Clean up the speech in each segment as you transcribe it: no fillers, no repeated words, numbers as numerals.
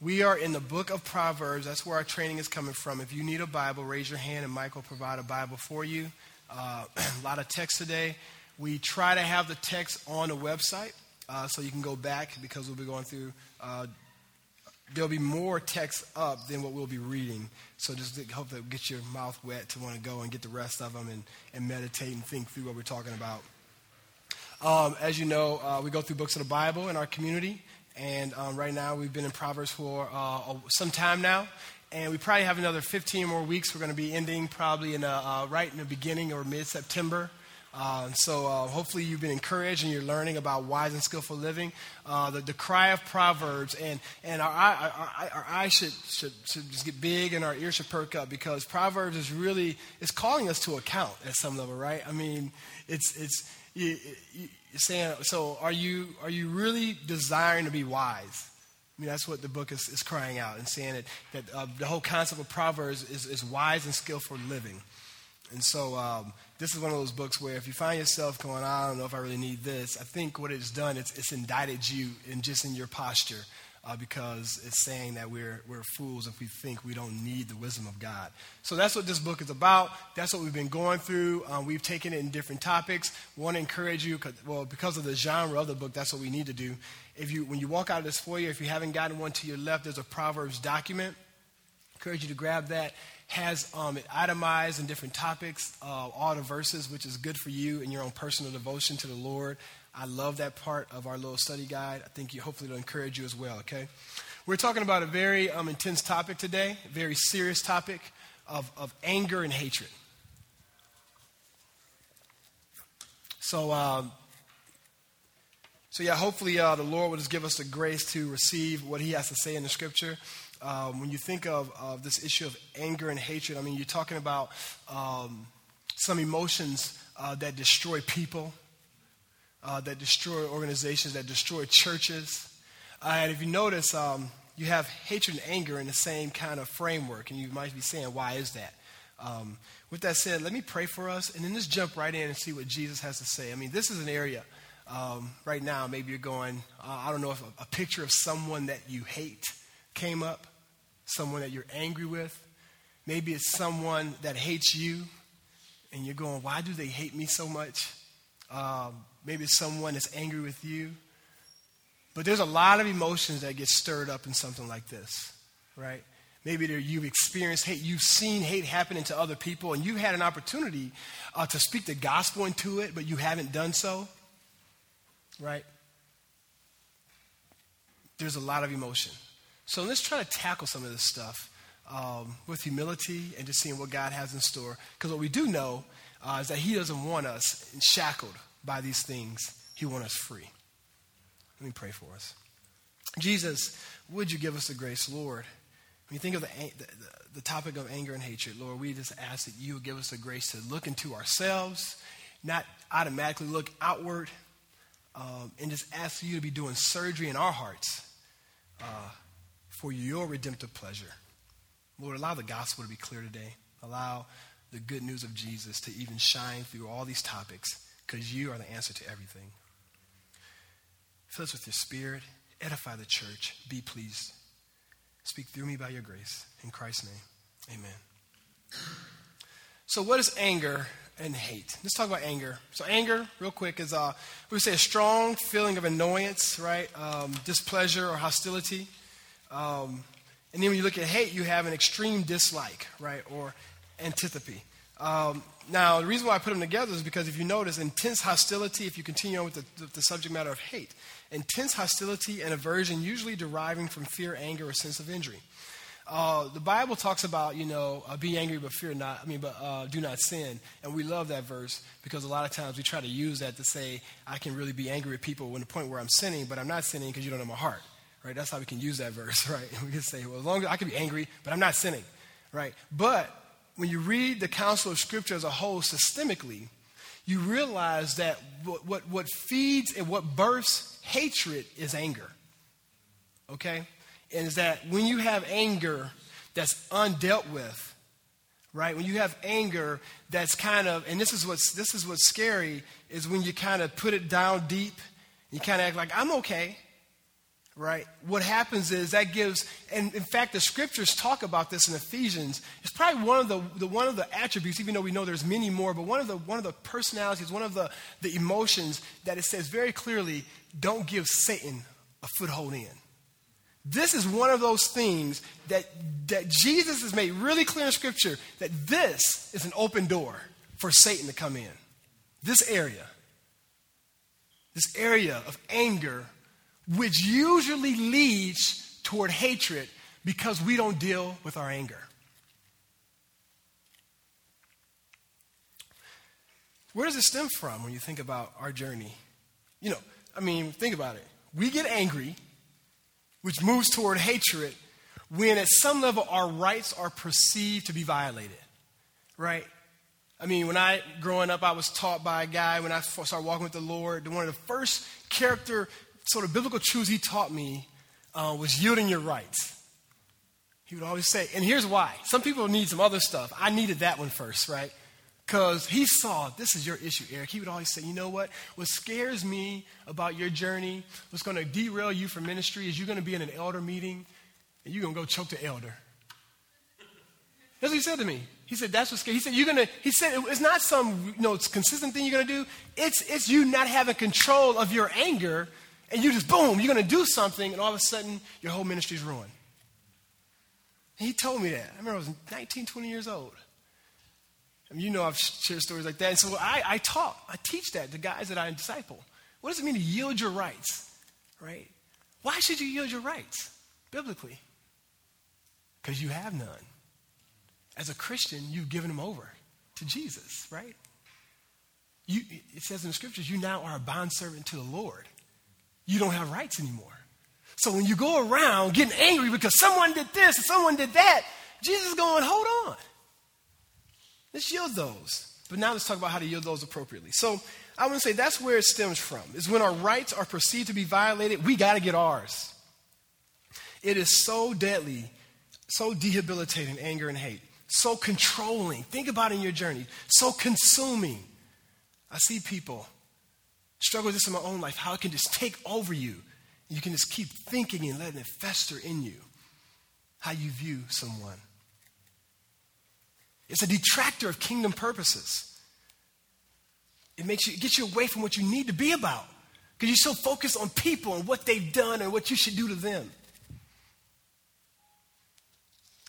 We are in the book of Proverbs. That's where our training is coming from. If you need a Bible, raise your hand and Mike will provide a Bible for you. A lot of text today. We try to have the text on the website so you can go back, because we'll be going through, there'll be more text up than what we'll be reading. So just hope that gets your mouth wet to want to go and get the rest of them and meditate and think through what we're talking about. As you know, we go through books of the Bible in our community. And right now, we've been in Proverbs for some time now, and we probably have another 15 more weeks. We're going to be ending probably in right in the beginning or mid-September. So hopefully you've been encouraged and you're learning about wise and skillful living, the cry of Proverbs, and our eyes should just get big and our ears should perk up, because Proverbs is really, it's calling us to account at some level, right? I mean, it's saying, so are you really desiring to be wise? I mean, that's what the book is crying out and saying that the whole concept of Proverbs is wise and skillful living. And so this is one of those books where if you find yourself going, I don't know if I really need this, I think what it's done, it's indicted you in your posture, because it's saying that we're fools if we think we don't need the wisdom of God. So that's what this book is about. That's what we've been going through. We've taken it in different topics. Want to encourage you, because of the genre of the book, that's what we need to do. When you walk out of this foyer, if you haven't gotten one to your left, there's a Proverbs document. Encourage you to grab that. Has it itemized in different topics, all the verses, which is good for you in your own personal devotion to the Lord. I love that part of our little study guide. I think hopefully it'll encourage you as well, okay? We're talking about a very intense topic today, a very serious topic of anger and hatred. So hopefully the Lord will just give us the grace to receive what he has to say in the scripture. When you think of this issue of anger and hatred, I mean, you're talking about some emotions that destroy people, that destroy organizations, that destroy churches. And if you notice, you have hatred and anger in the same kind of framework, and you might be saying, why is that? With that said, let me pray for us, and then just jump right in and see what Jesus has to say. I mean, this is an area right now, maybe you're going, I don't know if a picture of someone that you hate came up, someone that you're angry with. Maybe it's someone that hates you, and you're going, why do they hate me so much? Maybe it's someone that's angry with you. But there's a lot of emotions that get stirred up in something like this, right? Maybe you've experienced hate. You've seen hate happening to other people, and you've had an opportunity to speak the gospel into it, but you haven't done so, right? There's a lot of emotion. So let's try to tackle some of this stuff with humility and just seeing what God has in store. Because what we do know is that he doesn't want us shackled by these things. He wants us free. Let me pray for us. Jesus, would you give us the grace, Lord? When you think of the topic of anger and hatred, Lord, we just ask that you would give us the grace to look into ourselves, not automatically look outward, and just ask you to be doing surgery in our hearts. For your redemptive pleasure. Lord, allow the gospel to be clear today. Allow the good news of Jesus to even shine through all these topics, because you are the answer to everything. Fill us with your spirit. Edify the church. Be pleased. Speak through me by your grace. In Christ's name, amen. So what is anger and hate? Let's talk about anger. So anger, real quick, is we would say a strong feeling of annoyance, right? Displeasure or hostility. And then when you look at hate, you have an extreme dislike, right, or antipathy. Now, the reason why I put them together is because if you notice, intense hostility, if you continue on with the subject matter of hate, intense hostility and aversion usually deriving from fear, anger, or sense of injury. The Bible talks about, be angry but fear not, do not sin. And we love that verse because a lot of times we try to use that to say, I can really be angry at people when the point where I'm sinning, but I'm not sinning because you don't know my heart. Right, that's how we can use that verse, right? We can say, well, as long as I can be angry, but I'm not sinning, right? But when you read the counsel of Scripture as a whole systemically, you realize that what feeds and what births hatred is anger, okay? And is that when you have anger that's undealt with, right? When you have anger that's kind of, and this is what's scary, is when you kind of put it down deep, you kind of act like, I'm okay. right? What happens is that gives, and in fact, the scriptures talk about this in Ephesians. It's probably one of the attributes, even though we know there's many more, but one of the personalities, one of the emotions that it says very clearly, don't give Satan a foothold in. This is one of those things that Jesus has made really clear in scripture, that this is an open door for Satan to come in. This area of anger, which usually leads toward hatred because we don't deal with our anger. Where does it stem from when you think about our journey? You know, I mean, think about it. We get angry, which moves toward hatred, when at some level our rights are perceived to be violated, right? I mean, when I, growing up, I was taught by a guy, when I started walking with the Lord, one of the first biblical truths he taught me was yielding your rights. He would always say, and here's why. Some people need some other stuff. I needed that one first, right? Because he saw, this is your issue, Eric. He would always say, you know what scares me about your journey, what's going to derail you from ministry, is you're going to be in an elder meeting, and you're going to go choke the elder. That's what he said to me. He said, that's what scares me. He said, it's not some consistent thing you're going to do. It's you not having control of your anger, and you just, boom, you're going to do something, and all of a sudden, your whole ministry's ruined. And he told me that. I remember I was 19, 20 years old. I mean, I've shared stories like that. And so I teach that to guys that I disciple. What does it mean to yield your rights, right? Why should you yield your rights biblically? Because you have none. As a Christian, you've given them over to Jesus, right? It says in the scriptures, you now are a bondservant to the Lord. You don't have rights anymore. So when you go around getting angry because someone did this and someone did that, Jesus is going, hold on. Let's yield those. But now let's talk about how to yield those appropriately. So I want to say that's where it stems from, is when our rights are perceived to be violated, we got to get ours. It is so deadly, so debilitating, anger and hate, so controlling. Think about it in your journey. So consuming. I see people struggle with this in my own life, how it can just take over you. You can just keep thinking and letting it fester in you, how you view someone. It's a detractor of kingdom purposes. It gets you away from what you need to be about, because you're so focused on people and what they've done and what you should do to them.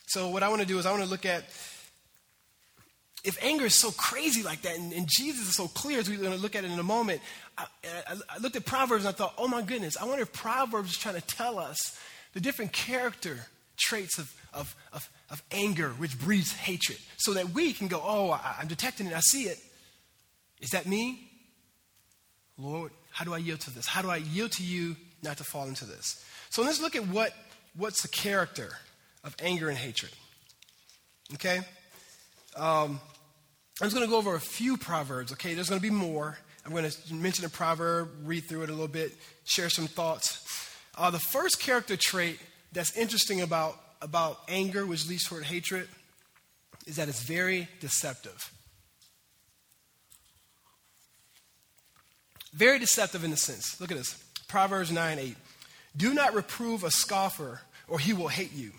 So what I want to do is I want to look at, if anger is so crazy like that, and Jesus is so clear, as we're going to look at it in a moment, I looked at Proverbs and I thought, oh my goodness, I wonder if Proverbs is trying to tell us the different character traits of anger, which breeds hatred, so that we can go, oh, I'm detecting it, I see it. Is that me? Lord, how do I yield to this? How do I yield to you not to fall into this? So let's look at what's the character of anger and hatred, okay? I'm just going to go over a few Proverbs, okay? There's going to be more. I'm going to mention a proverb, read through it a little bit, share some thoughts. The first character trait that's interesting about anger, which leads toward hatred, is that it's very deceptive. Very deceptive in a sense. Look at this. Proverbs 9:8. Do not reprove a scoffer, or he will hate you.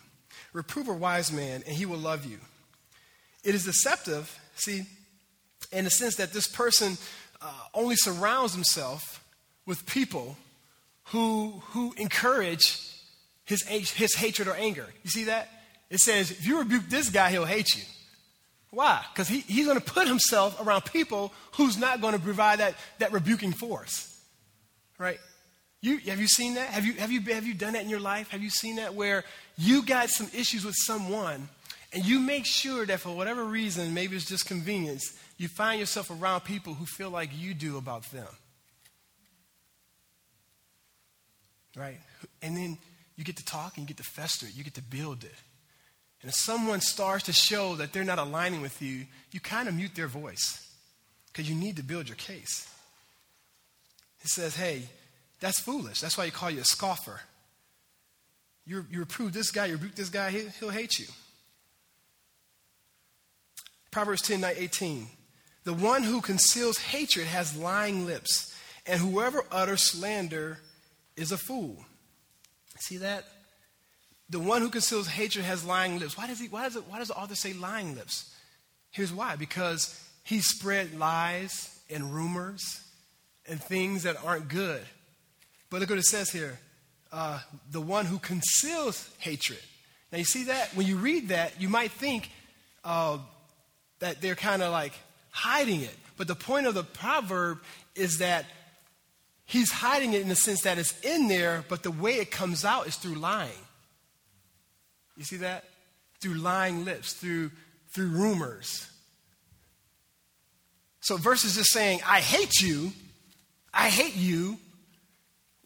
Reprove a wise man, and he will love you. It is deceptive, see, in the sense that this person only surrounds himself with people who encourage his hatred or anger. You see that? It says, if you rebuke this guy, he'll hate you. Why? Because he's going to put himself around people who's not going to provide that rebuking force, right? Have you seen that? Have you done that in your life? Have you seen that where you got some issues with someone, and you make sure that for whatever reason, maybe it's just convenience, you find yourself around people who feel like you do about them, right? And then you get to talk and you get to fester it. You get to build it. And if someone starts to show that they're not aligning with you, you kind of mute their voice, because you need to build your case. It says, hey, that's foolish. That's why you call you a scoffer. You reprove this guy, you rebuke this guy, he'll hate you. Proverbs 10:18. The one who conceals hatred has lying lips, and whoever utters slander is a fool. See that? The one who conceals hatred has lying lips. Why does the author say lying lips? Here's why. Because he spread lies and rumors and things that aren't good. But look what it says here. The one who conceals hatred. Now you see that? When you read that, you might think that they're kind of like hiding it. But the point of the proverb is that he's hiding it in the sense that it's in there, but the way it comes out is through lying. You see that? Through lying lips, through rumors. So versus just saying, I hate you, I hate you,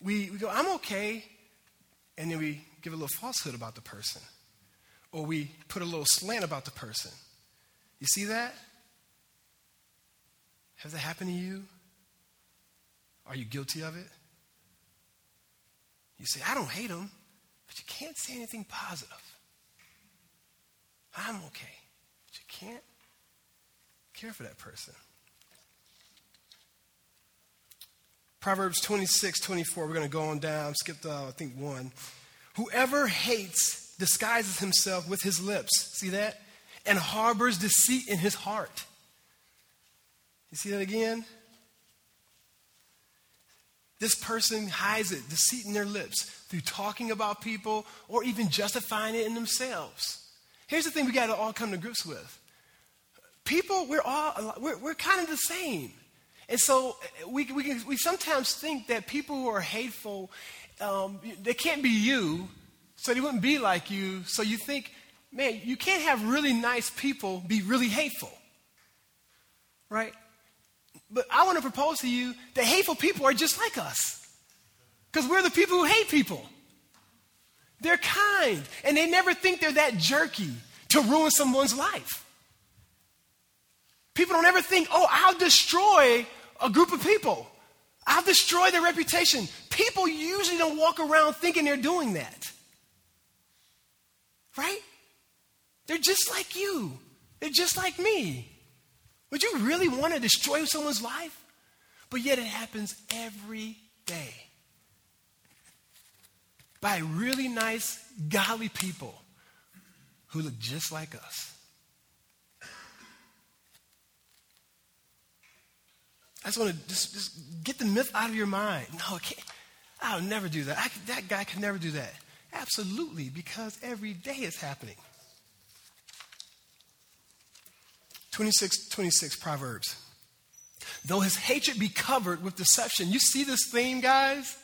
we go, I'm okay, and then we give a little falsehood about the person. Or we put a little slant about the person. You see that? Has that happened to you? Are you guilty of it? You say, I don't hate him, but you can't say anything positive. I'm okay, but you can't care for that person. Proverbs 26:24, we're going to go on down, skip the, one. Whoever hates disguises himself with his lips. See that? And harbors deceit in his heart. You see that again? This person hides it, deceit in their lips, through talking about people or even justifying it in themselves. Here's the thing we got to all come to grips with. People, we're kind of the same. And so we sometimes think that people who are hateful, they can't be you, so they wouldn't be like you. So you think, man, you can't have really nice people be really hateful, right? But I want to propose to you that hateful people are just like us, because we're the people who hate people. They're kind, and they never think they're that jerky to ruin someone's life. People don't ever think, oh, I'll destroy a group of people. I'll destroy their reputation. People usually don't walk around thinking they're doing that. Right? They're just like you. They're just like me. Would you really want to destroy someone's life? But yet it happens every day. By really nice, godly people who look just like us. I just want to just get the myth out of your mind. No, I'll never do that. That guy can never do that. Absolutely, because every day it's happening. 26:26 Proverbs. Though his hatred be covered with deception. You see this theme, guys?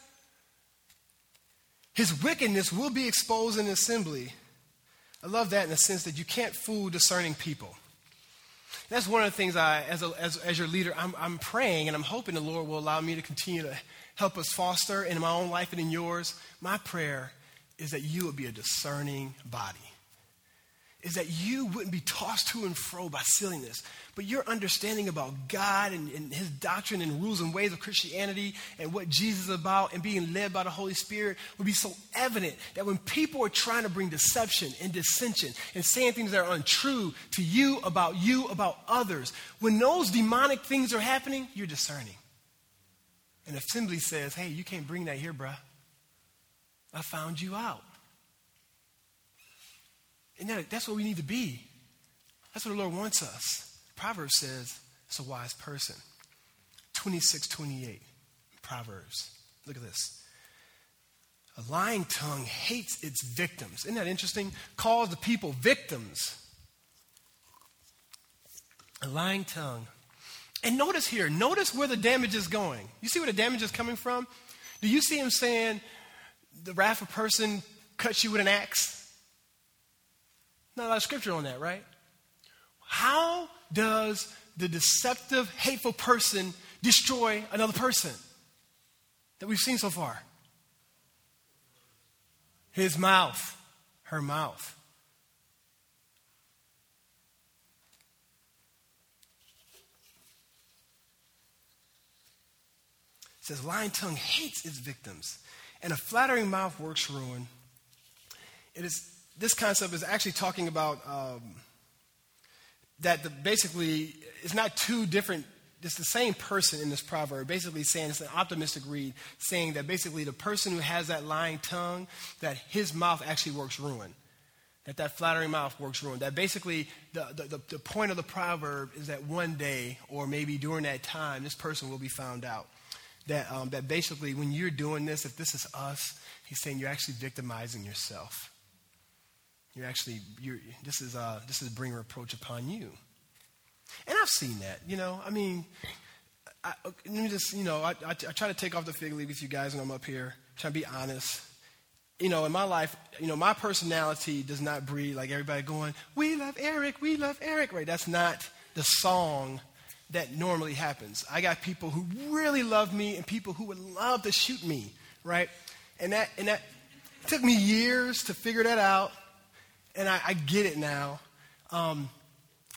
His wickedness will be exposed in the assembly. I love that in the sense that you can't fool discerning people. That's one of the things I, as your leader, I'm praying and I'm hoping the Lord will allow me to continue to help us foster in my own life and in yours. My prayer is that you would be a discerning body. Is that you wouldn't be tossed to and fro by silliness, but your understanding about God and his doctrine and rules and ways of Christianity and what Jesus is about and being led by the Holy Spirit would be so evident that when people are trying to bring deception and dissension and saying things that are untrue to you, about others, when those demonic things are happening, you're discerning. And the assembly says, hey, you can't bring that here, bruh. I found you out. And that's what we need to be. That's what the Lord wants us. Proverbs says it's a wise person. 26:28, Proverbs. Look at this. A lying tongue hates its victims. Isn't that interesting? Calls the people victims. A lying tongue. And notice where the damage is going. You see where the damage is coming from? Do you see him saying the wrath of a person cuts you with an axe? Not a lot of scripture on that, right? How does the deceptive, hateful person destroy another person that we've seen so far? His mouth, her mouth. It says, lying tongue hates its victims, and a flattering mouth works ruin. This concept is actually talking about that basically it's not two different it's the same person in this proverb, basically saying, it's an optimistic read, saying that basically the person who has that lying tongue, that his mouth actually works ruin. That flattering mouth works ruin. That basically the point of the proverb is that one day, or maybe during that time, this person will be found out. That basically when you're doing this, if this is us, he's saying you're actually victimizing yourself. This is bringing reproach upon you. And I've seen that, I mean, I try to take off the fig leaf with you guys when I'm up here, trying to be honest. In my life, my personality does not breed like everybody going, we love Eric, right? That's not the song that normally happens. I got people who really love me and people who would love to shoot me, right? And that took me years to figure that out, and I get it now.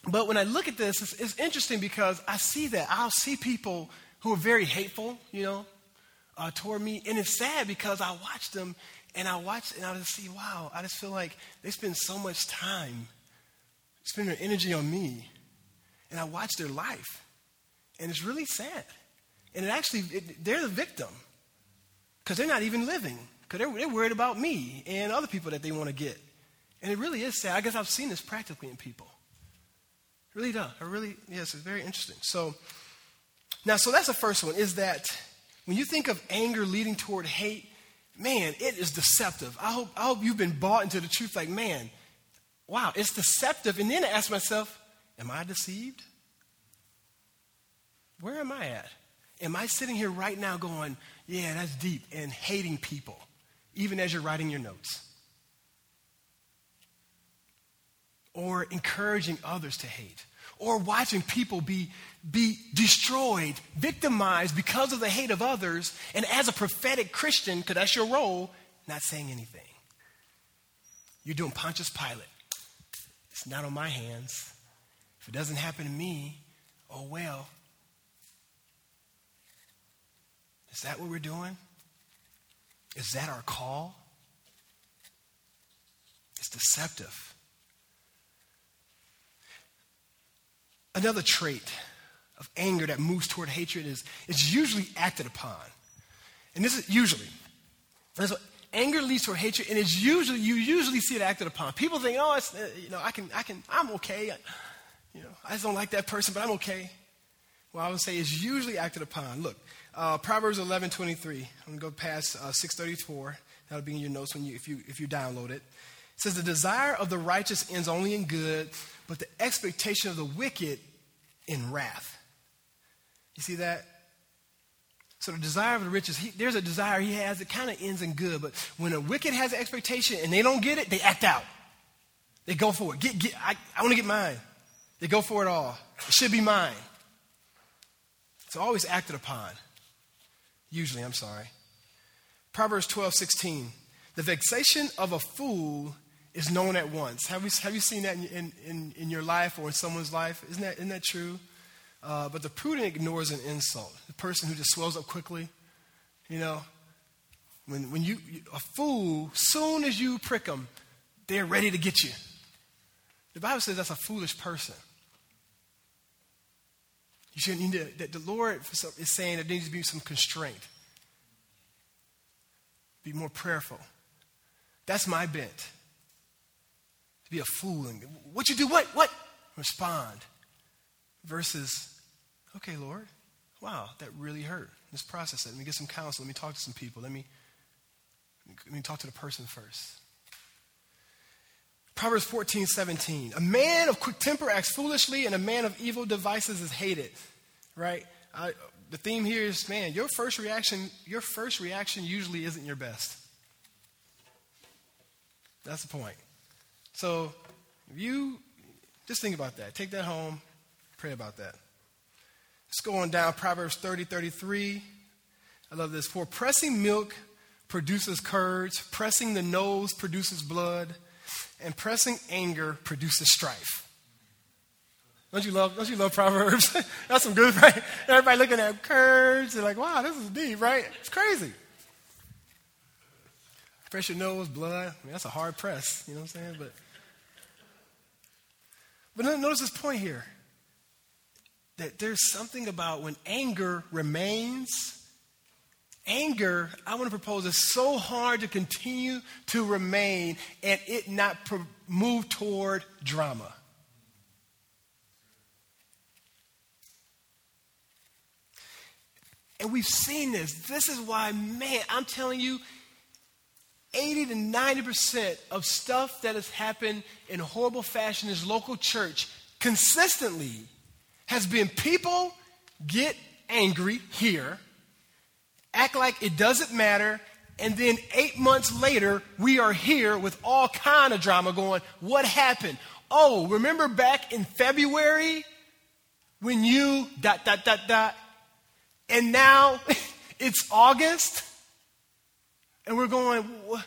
But when I look at this, it's interesting because I see that. I'll see people who are very hateful, toward me. And it's sad because I watch them and I just see, wow, I just feel like they spend so much time, spend their energy on me. And I watch their life. And it's really sad. And they're the victim because they're not even living because they're worried about me and other people that they want to get. And it really is sad. I guess I've seen this practically in people. Really does. Yes, it's very interesting. So that's the first one, is that when you think of anger leading toward hate, man, it is deceptive. I hope you've been bought into the truth, like, man, wow, it's deceptive. And then I ask myself, am I deceived? Where am I at? Am I sitting here right now going, yeah, that's deep, and hating people, even as you're writing your notes? Or encouraging others to hate, or watching people be destroyed, victimized because of the hate of others, and as a prophetic Christian, because that's your role, not saying anything. You're doing Pontius Pilate. It's not on my hands. If it doesn't happen to me, oh well. Is that what we're doing? Is that our call? It's deceptive. Another trait of anger that moves toward hatred is it's usually acted upon. And this is usually. That's what anger leads toward hatred, and it's usually, you usually see it acted upon. People think, oh, it's, I'm okay. I just don't like that person, but I'm okay. Well, I would say it's usually acted upon. Look, Proverbs 11:23. I'm going to go past 6:34. That'll be in your notes when if you download it. It says, the desire of the righteous ends only in good, but the expectation of the wicked in wrath. You see that? So the desire of the righteous, there's a desire he has that kind of ends in good, but when a wicked has an expectation and they don't get it, they act out. They go for it. I want to get mine. They go for it all. It should be mine. It's always acted upon. Usually, I'm sorry. Proverbs 12:16. The vexation of a fool is known at once. Have you seen that in your life or in someone's life? Isn't that true? But the prudent ignores an insult. The person who just swells up quickly, when a fool, soon as you prick them, they're ready to get you. The Bible says that's a foolish person. You shouldn't need to, that the Lord is saying there needs to be some constraint. Be more prayerful. That's my bent. Be a fool. And what you do? What? Respond. Versus, okay, Lord, wow, that really hurt. Let's process it. Let me get some counsel. Let me talk to some people. Let me talk to the person first. Proverbs 14:17. A man of quick temper acts foolishly, and a man of evil devices is hated. Right? The theme here is, man, your first reaction usually isn't your best. That's the point. So if you just think about that. Take that home. Pray about that. Let's go on down. Proverbs 30:33. I love this. For pressing milk produces curds. Pressing the nose produces blood. And pressing anger produces strife. Don't you love Proverbs? That's some good, right? Everybody looking at curds. They're like, wow, this is deep, right? It's crazy. Press your nose, blood. I mean, that's a hard press. You know what I'm saying? But notice this point here. that there's something about when anger remains. Anger, I want to propose, is so hard to continue to remain and it not move toward drama. And we've seen this. This is why, man, I'm telling you, 80 to 90% of stuff that has happened in horrible fashion in this local church consistently has been people get angry here, act like it doesn't matter, and then 8 months later, we are here with all kind of drama going, what happened? Oh, remember back in February when you ... And now it's August, and we're going, what?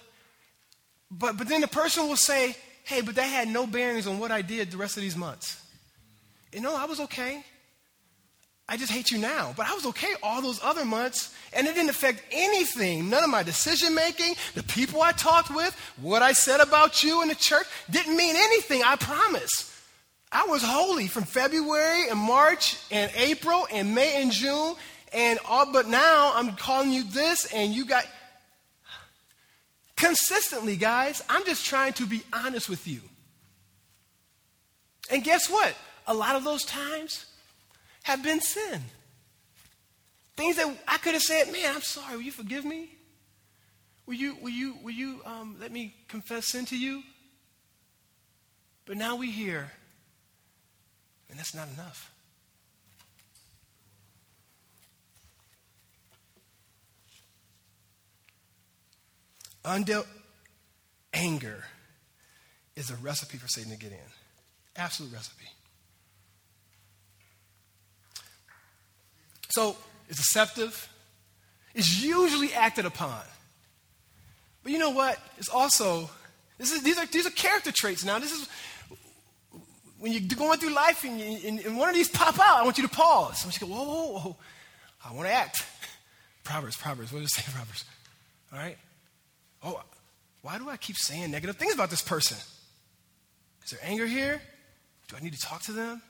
But then the person will say, hey, but that had no bearings on what I did the rest of these months. You know, I was okay. I just hate you now. But I was okay all those other months, and it didn't affect anything. None of my decision-making, the people I talked with, what I said about you in the church didn't mean anything, I promise. I was holy from February and March and April and May and June, and all, but now I'm calling you this, and you got... Consistently, guys, I'm just trying to be honest with you. And guess what? A lot of those times have been sin. Things that I could have said, man, I'm sorry, will you forgive me? Will you let me confess sin to you? But now we hear, and that's not enough. Undealt anger is a recipe for Satan to get in. Absolute recipe. So it's deceptive. It's usually acted upon. But you know what? It's also, these are character traits now. This is, when you're going through life and one of these pop out, I want you to pause. I want you to go, whoa. I want to act. Proverbs. What does it say, Proverbs? All right? Oh, why do I keep saying negative things about this person? Is there anger here? Do I need to talk to them?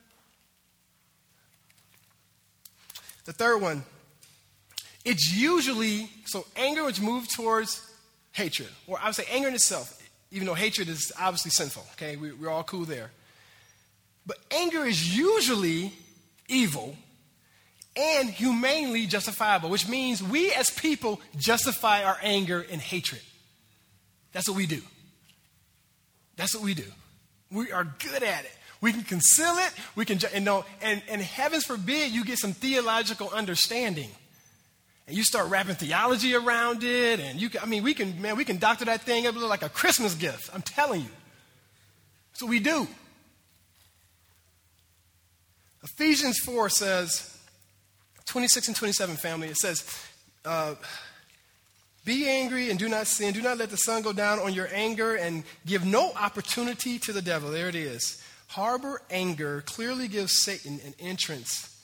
The third one, it's usually, so anger which moves towards hatred, or I would say anger in itself, even though hatred is obviously sinful, okay? We're all cool there. But anger is usually evil and humanely justifiable, which means we as people justify our anger and hatred. That's what we do. We are good at it. We can conceal it. We can, and heavens forbid you get some theological understanding, and you start wrapping theology around it. And we can doctor that thing up like a Christmas gift. I'm telling you. That's what we do. Ephesians 4 says, 26 and 27, family. It says, be angry and do not sin. Do not let the sun go down on your anger and give no opportunity to the devil. There it is. Harbor anger clearly gives Satan an entrance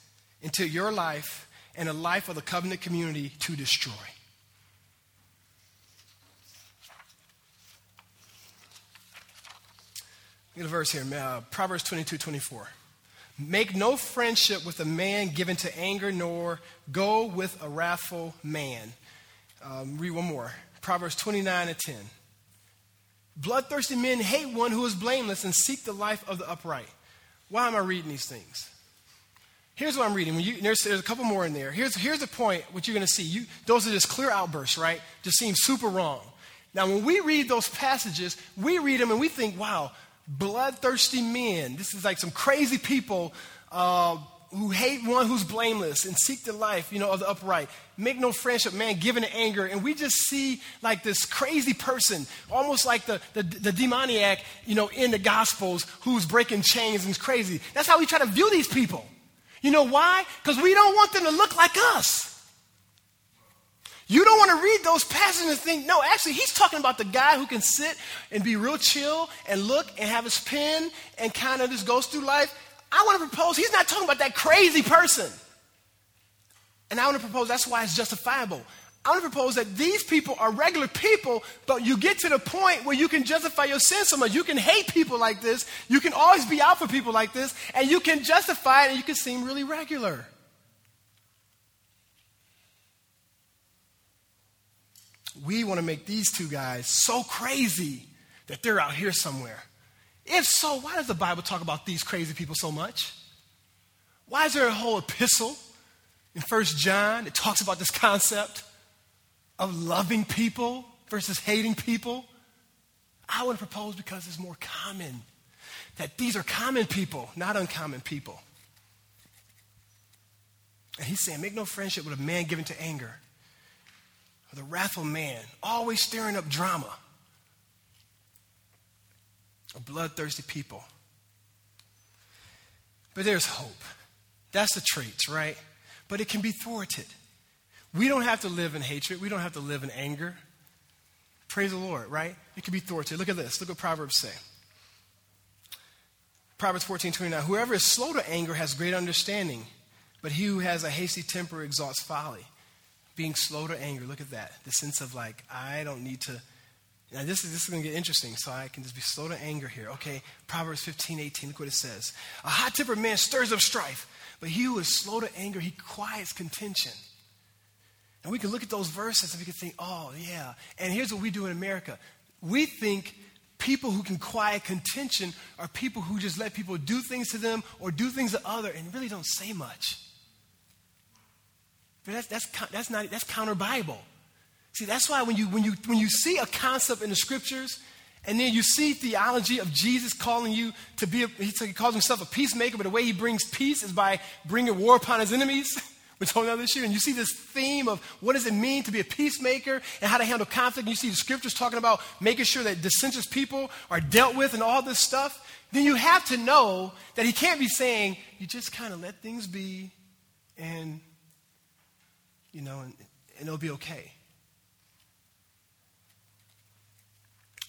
into your life and the life of the covenant community to destroy. Look at a verse here, Proverbs 22:24. Make no friendship with a man given to anger, nor go with a wrathful man. Read one more. Proverbs 29:10. Bloodthirsty men hate one who is blameless and seek the life of the upright. Why am I reading these things? Here's what I'm reading. There's a couple more in there. Here's the point, what you're going to see. Those are just clear outbursts, right? Just seem super wrong. Now, when we read those passages, we read them and we think, wow, bloodthirsty men. This is like some crazy people who hate one who's blameless and seek the life, of the upright. Make no friendship, man, given to anger. And we just see like this crazy person, almost like the demoniac, in the Gospels who's breaking chains and is crazy. That's how we try to view these people. You know why? Because we don't want them to look like us. You don't want to read those passages and think, no, actually, he's talking about the guy who can sit and be real chill and look and have his pen and kind of just goes through life. I want to propose he's not talking about that crazy person. And I want to propose that's why it's justifiable. I want to propose that these people are regular people, but you get to the point where you can justify your sin so much. You can hate people like this. You can always be out for people like this, and you can justify it, and you can seem really regular. We want to make these two guys so crazy that they're out here somewhere. If so, why does the Bible talk about these crazy people so much? Why is there a whole epistle in 1 John that talks about this concept of loving people versus hating people? I would propose because it's more common, that these are common people, not uncommon people. And he's saying, make no friendship with a man given to anger, or the wrathful man, always stirring up drama, or bloodthirsty people. But there's hope. That's the traits, right? But it can be thwarted. We don't have to live in hatred. We don't have to live in anger. Praise the Lord, right? It can be thwarted. Look at this. Look what Proverbs say. Proverbs 14:29. Whoever is slow to anger has great understanding, but he who has a hasty temper exalts folly. Being slow to anger. Look at that. The sense of like, I don't need to. Now this is going to get interesting, so I can just be slow to anger here. Okay, Proverbs 15:18. Look what it says. A hot-tempered man stirs up strife, but he who is slow to anger, he quiets contention. And we can look at those verses and we can think, oh, yeah. And here's what we do in America. We think people who can quiet contention are people who just let people do things to them or do things to others and really don't say much. But that's counter-Bible. See, that's why when you see a concept in the scriptures and then you see theology of Jesus calling you to be, he calls himself a peacemaker, but the way he brings peace is by bringing war upon his enemies. We're talking about this year, and you see this theme of what does it mean to be a peacemaker and how to handle conflict. And you see the scriptures talking about making sure that dissentious people are dealt with and all this stuff. Then you have to know that he can't be saying, you just kind of let things be and, you know, and it'll be okay.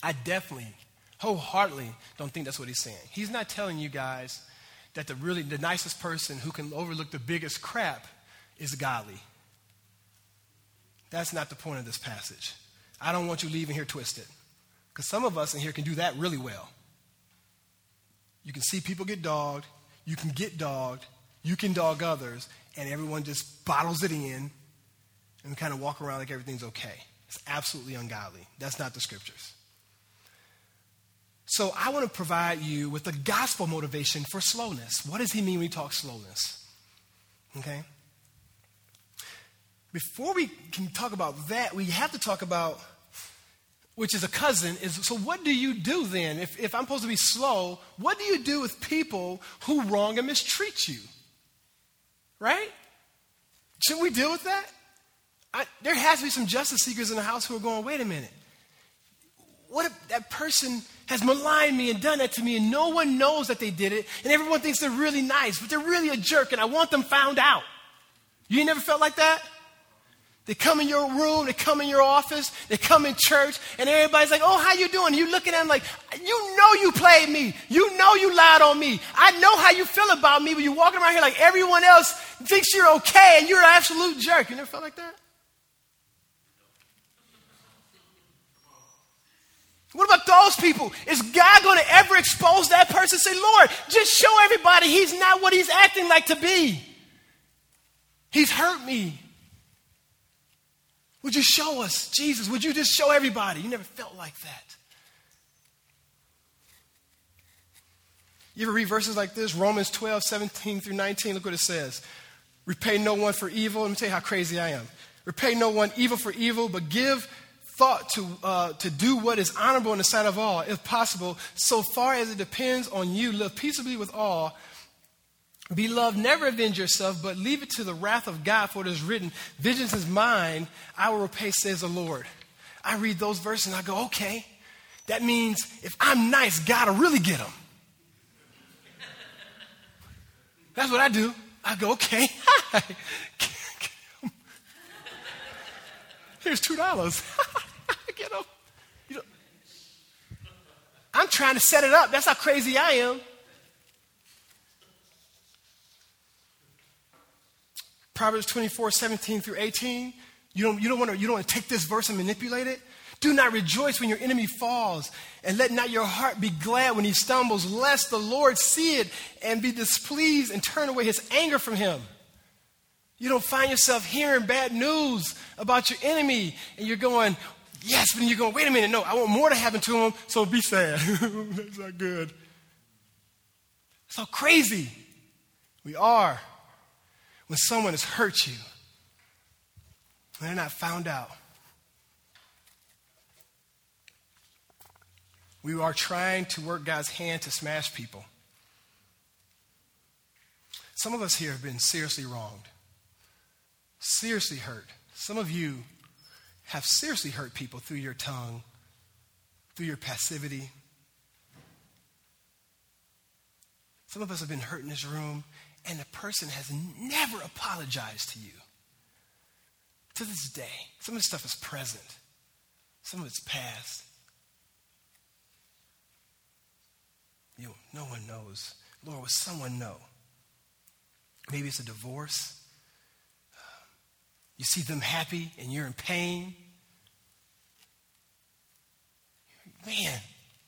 I definitely, wholeheartedly don't think that's what he's saying. He's not telling you guys that the nicest person who can overlook the biggest crap is godly. That's not the point of this passage. I don't want you leaving here twisted, because some of us in here can do that really well. You can see people get dogged. You can get dogged. You can dog others, and everyone just bottles it in and kind of walk around like everything's okay. It's absolutely ungodly. That's not the scriptures. So I want to provide you with the gospel motivation for slowness. What does he mean when he talks slowness? Okay? Before we can talk about that, we have to talk about, which is a cousin, so what do you do then? If I'm supposed to be slow, what do you do with people who wrong and mistreat you? Right? Should we deal with that? There has to be some justice seekers in the house who are going, wait a minute. What if that person has maligned me and done that to me and no one knows that they did it and everyone thinks they're really nice, but they're really a jerk and I want them found out. You ain't never felt like that? They come in your room, they come in your office, they come in church, and everybody's like, oh, how you doing? And you looking at them like, you know you played me. You know you lied on me. I know how you feel about me, but you're walking around here like everyone else thinks you're okay and you're an absolute jerk. You never felt like that? What about those people? Is God going to ever expose that person and say, Lord, just show everybody he's not what he's acting like to be? He's hurt me. Would you show us, Jesus? Would you just show everybody? You never felt like that. You ever read verses like this? Romans 12:17-19, look what it says. Repay no one for evil. Let me tell you how crazy I am. Repay no one evil for evil, but give thought to do what is honorable in the sight of all, if possible, so far as it depends on you. Live peaceably with all. Beloved, never avenge yourself, but leave it to the wrath of God, for it is written, vengeance is mine, I will repay, says the Lord. I read those verses and I go, okay, that means if I'm nice, God will really get them. That's what I do. I go, okay. Here's $2. Get them. You know, I'm trying to set it up. That's how crazy I am. Proverbs 24:17-18 You don't want to take this verse and manipulate it. Do not rejoice when your enemy falls, and let not your heart be glad when he stumbles, lest the Lord see it and be displeased and turn away his anger from him. You don't find yourself hearing bad news about your enemy, and you're going, yes, but then you're going, wait a minute, no, I want more to happen to him, so be sad. That's not good. That's how crazy we are when someone has hurt you and they're not found out. We are trying to work God's hand to smash people. Some of us here have been seriously wronged, seriously hurt. Some of you have seriously hurt people through your tongue, through your passivity. Some of us have been hurt in this room, and the person has never apologized to you. To this day, some of this stuff is present. Some of it's past. No one knows. Lord, would someone know? Maybe it's a divorce. You see them happy and you're in pain. Man,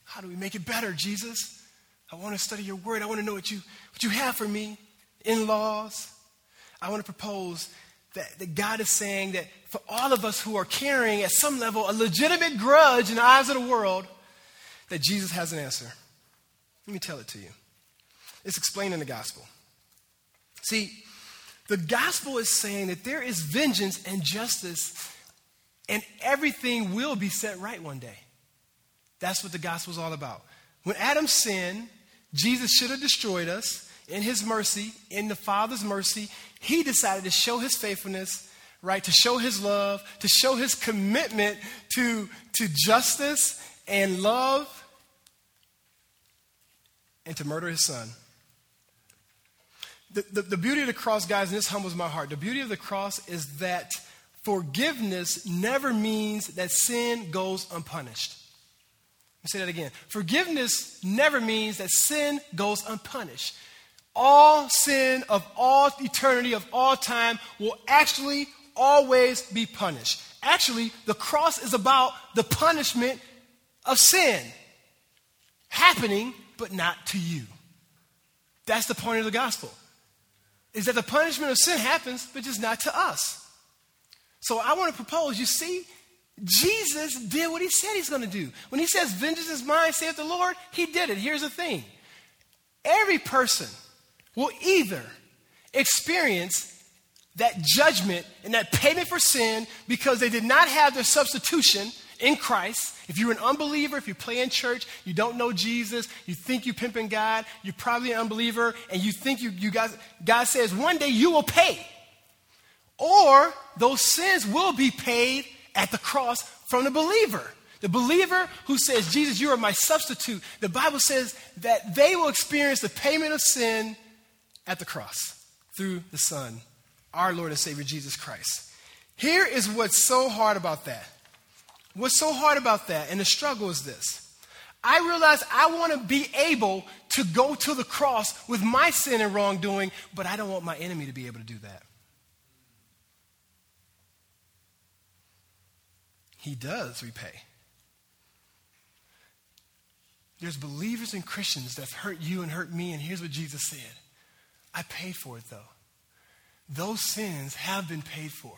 how do we make it better, Jesus? I want to study your word. I want to know what you have for me. In-laws. I want to propose that God is saying that for all of us who are carrying at some level a legitimate grudge in the eyes of the world, that Jesus has an answer. Let me tell it to you. It's explained in the gospel. See, the gospel is saying that there is vengeance and justice, and everything will be set right one day. That's what the gospel is all about. When Adam sinned, Jesus should have destroyed us in his mercy, in the Father's mercy. He decided to show his faithfulness, right? To show his love, to show his commitment to justice and love, and to murder his son. The beauty of the cross, guys, and this humbles my heart. The beauty of the cross is that forgiveness never means that sin goes unpunished. Let me say that again. Forgiveness never means that sin goes unpunished. All sin of all eternity, of all time, will actually always be punished. Actually, the cross is about the punishment of sin happening, but not to you. That's the point of the gospel, is that the punishment of sin happens, but just not to us. So I want to propose, you see, Jesus did what he said he's going to do. When he says, vengeance is mine, saith the Lord, he did it. Here's the thing. Every person will either experience that judgment and that payment for sin because they did not have their substitution in Christ. If you're an unbeliever, if you play in church, you don't know Jesus, you think you're pimping God, you're probably an unbeliever, and you think you guys, God says, one day you will pay. Or those sins will be paid at the cross from the believer. The believer who says, Jesus, you are my substitute. The Bible says that they will experience the payment of sin at the cross through the Son, our Lord and Savior, Jesus Christ. Here is what's so hard about that. What's so hard about that, and the struggle is this. I realize I want to be able to go to the cross with my sin and wrongdoing, but I don't want my enemy to be able to do that. He does repay. There's believers and Christians that's hurt you and hurt me, and here's what Jesus said. I paid for it, though. Those sins have been paid for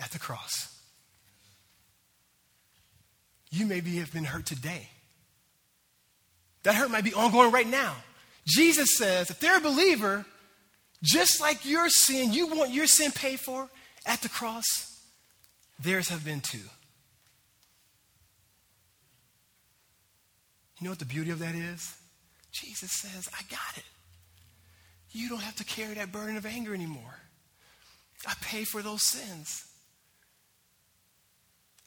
at the cross. You maybe have been hurt today. That hurt might be ongoing right now. Jesus says, if they're a believer, just like your sin, you want your sin paid for at the cross, theirs have been too. You know what the beauty of that is? Jesus says, I got it. You don't have to carry that burden of anger anymore. I paid for those sins.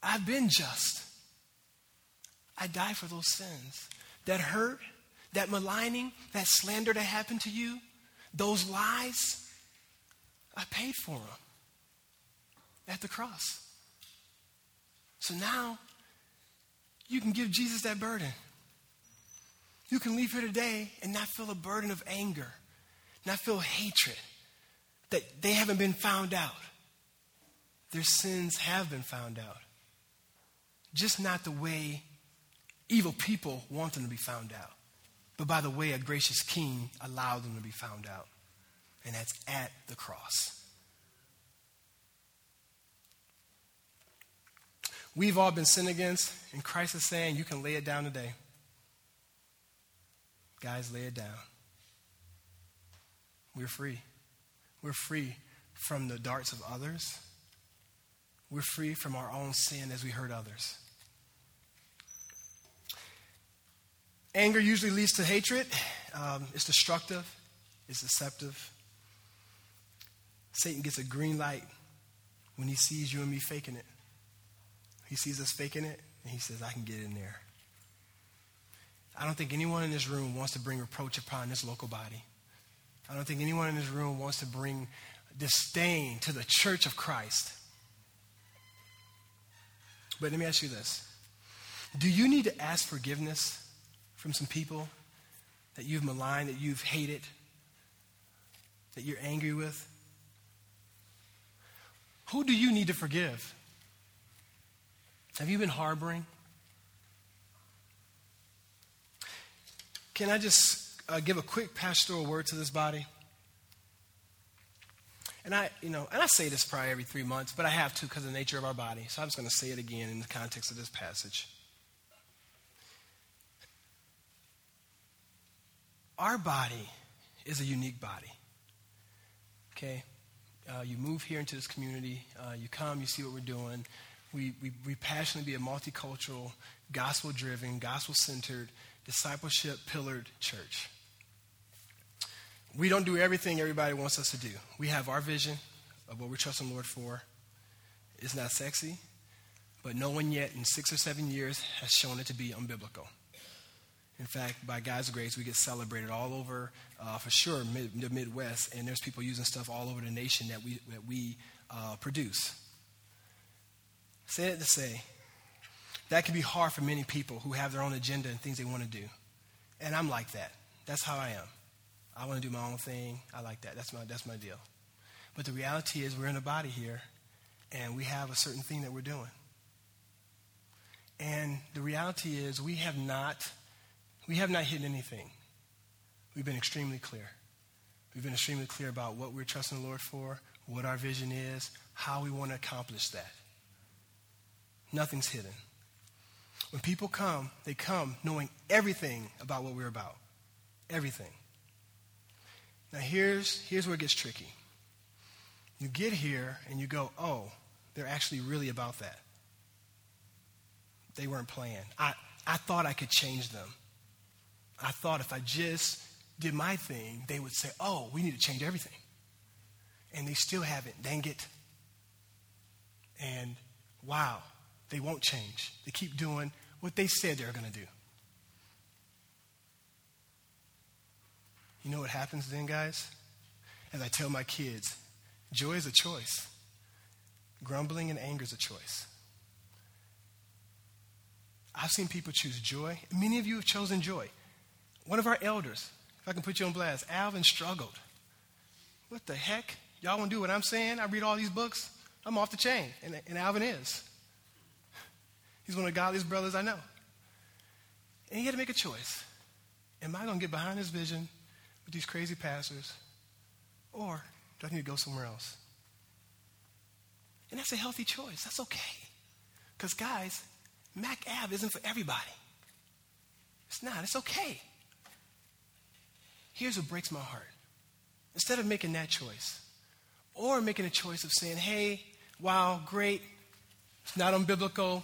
I've been just. I die for those sins. That hurt, that maligning, that slander that happened to you, those lies, I paid for them at the cross. So now you can give Jesus that burden. You can leave here today and not feel a burden of anger, not feel hatred, that they haven't been found out. their sins have been found out. Just not the way evil people want them to be found out, but by the way a gracious king allowed them to be found out. And that's at the cross. We've all been sinned against, and Christ is saying, you can lay it down today. Guys, lay it down. We're free. We're free from the darts of others. We're free from our own sin as we hurt others. Anger usually leads to hatred. It's destructive. It's deceptive. Satan gets a green light when he sees you and me faking it. He sees us faking it, and he says, I can get in there. I don't think anyone in this room wants to bring reproach upon this local body. I don't think anyone in this room wants to bring disdain to the church of Christ. But let me ask you this. Do you need to ask forgiveness from some people that you've maligned, that you've hated, that you're angry with? Who do you need to forgive? Have you been harboring? Can I just give a quick pastoral word to this body? And I say this probably every 3 months, but I have to because of the nature of our body. So I'm just going to say it again in the context of this passage. Our body is a unique body. Okay? You move here into this community. You come, you see what we're doing. We passionately be a multicultural, gospel-driven, gospel-centered, discipleship-pillared church. We don't do everything everybody wants us to do. We have our vision of what we trust in the Lord for. It's not sexy, but no one yet in 6 or 7 years has shown it to be unbiblical. In fact, by God's grace, we get celebrated all over, for sure, the Midwest, and there's people using stuff all over the nation that we produce. Say it to say, that can be hard for many people who have their own agenda and things they want to do. And I'm like that. That's how I am. I want to do my own thing. I like that. That's my deal. But the reality is we're in a body here, and we have a certain thing that we're doing. And the reality is we have not hidden anything. We've been extremely clear. We've been extremely clear about what we're trusting the Lord for, what our vision is, how we want to accomplish that. Nothing's hidden. When people come, they come knowing everything about what we're about. Everything. Now here's where it gets tricky. You get here and you go, oh, they're actually really about that. They weren't playing. I thought I could change them. I thought if I just did my thing, they would say, oh, we need to change everything. And they still haven't. Dang it. And wow. They won't change. They keep doing what they said they were going to do. You know what happens then, guys? As I tell my kids, joy is a choice. Grumbling and anger is a choice. I've seen people choose joy. Many of you have chosen joy. One of our elders, if I can put you on blast, Alvin struggled. What the heck? Y'all want to do what I'm saying? I read all these books. I'm off the chain. And Alvin is. He's one of the godliest brothers I know. And he had to make a choice. Am I going to get behind his vision with these crazy pastors? Or do I need to go somewhere else? And that's a healthy choice. That's okay. Because guys, Mac Ave isn't for everybody. It's not. It's okay. Here's what breaks my heart. Instead of making that choice, or making a choice of saying, hey, wow, great, it's not unbiblical,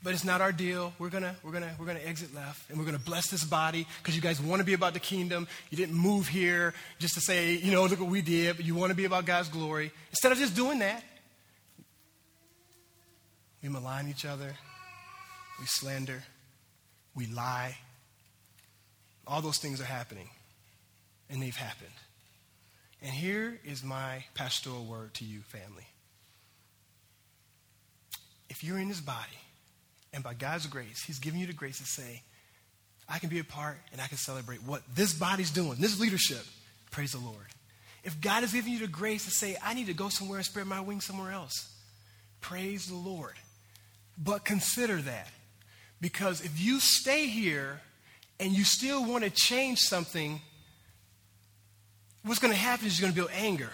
but it's not our deal. We're gonna exit left, and we're gonna bless this body because you guys want to be about the kingdom. You didn't move here just to say, look what we did, but you want to be about God's glory. Instead of just doing that, we malign each other, we slander, we lie. All those things are happening, and they've happened. And here is my pastoral word to you, family. If you're in this body, and by God's grace, he's giving you the grace to say, I can be a part and I can celebrate what this body's doing, this leadership. Praise the Lord. If God is giving you the grace to say, I need to go somewhere and spread my wings somewhere else, Praise the Lord. But consider that. Because if you stay here and you still want to change something, what's going to happen is you're going to build anger.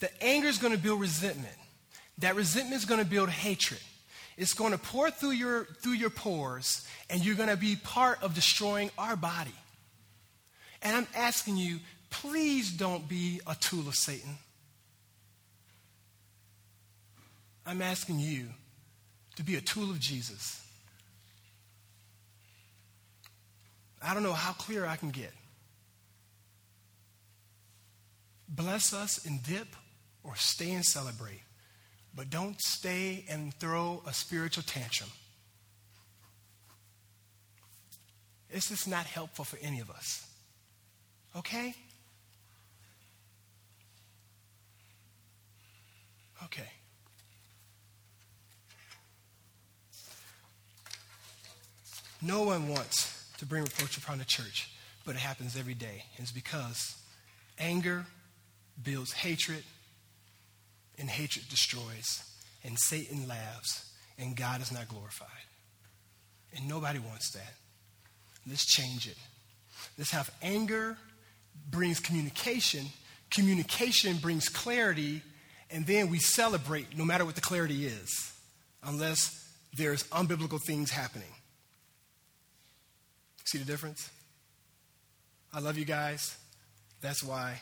The anger is going to build resentment. That resentment is going to build hatred. It's going to pour through your pores, and you're going to be part of destroying our body. And I'm asking you, please don't be a tool of Satan. I'm asking you to be a tool of Jesus. I don't know how clear I can get. Bless us and dip or stay and celebrate. But don't stay and throw a spiritual tantrum. It's just not helpful for any of us. Okay? Okay. No one wants to bring reproach upon the church, but it happens every day. It's because anger builds hatred, and hatred destroys, and Satan laughs, and God is not glorified. And nobody wants that. Let's change it. Let's have anger brings communication. Communication brings clarity, and then we celebrate no matter what the clarity is, unless there's unbiblical things happening. See the difference? I love you guys. That's why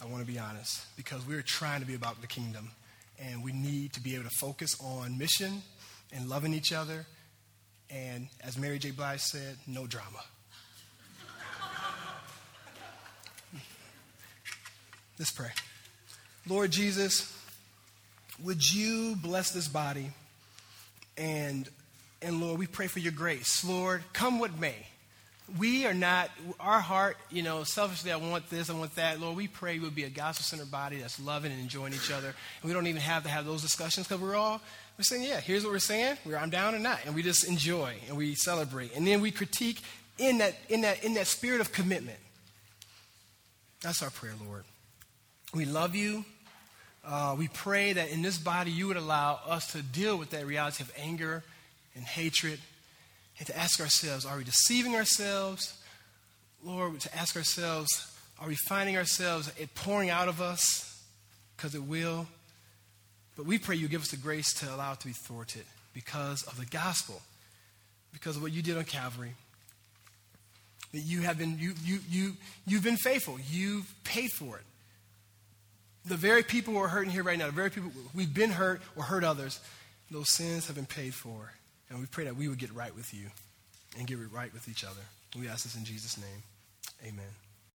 I want to be honest, because we're trying to be about the kingdom, and we need to be able to focus on mission and loving each other, and as Mary J. Blige said, no drama. Let's pray. Lord Jesus, would you bless this body? And Lord, we pray for your grace. Lord, come what may. We are not, our heart, selfishly, I want this, I want that. Lord, we pray we'll be a gospel-centered body that's loving and enjoying each other. And we don't even have to have those discussions because we're saying, yeah, here's what we're saying. I'm down or not. And we just enjoy and we celebrate. And then we critique in that spirit of commitment. That's our prayer, Lord. We love you. We pray that in this body you would allow us to deal with that reality of anger and hatred, and to ask ourselves, are we deceiving ourselves? Lord, to ask ourselves, are we finding ourselves it pouring out of us? Because it will. But we pray you give us the grace to allow it to be thwarted because of the gospel, because of what you did on Calvary. That you have been, you've been faithful. You've paid for it. The very people who are hurting here right now, the very people we've been hurt or hurt others, those sins have been paid for. And we pray that we would get right with you and get right with each other. We ask this in Jesus' name. Amen.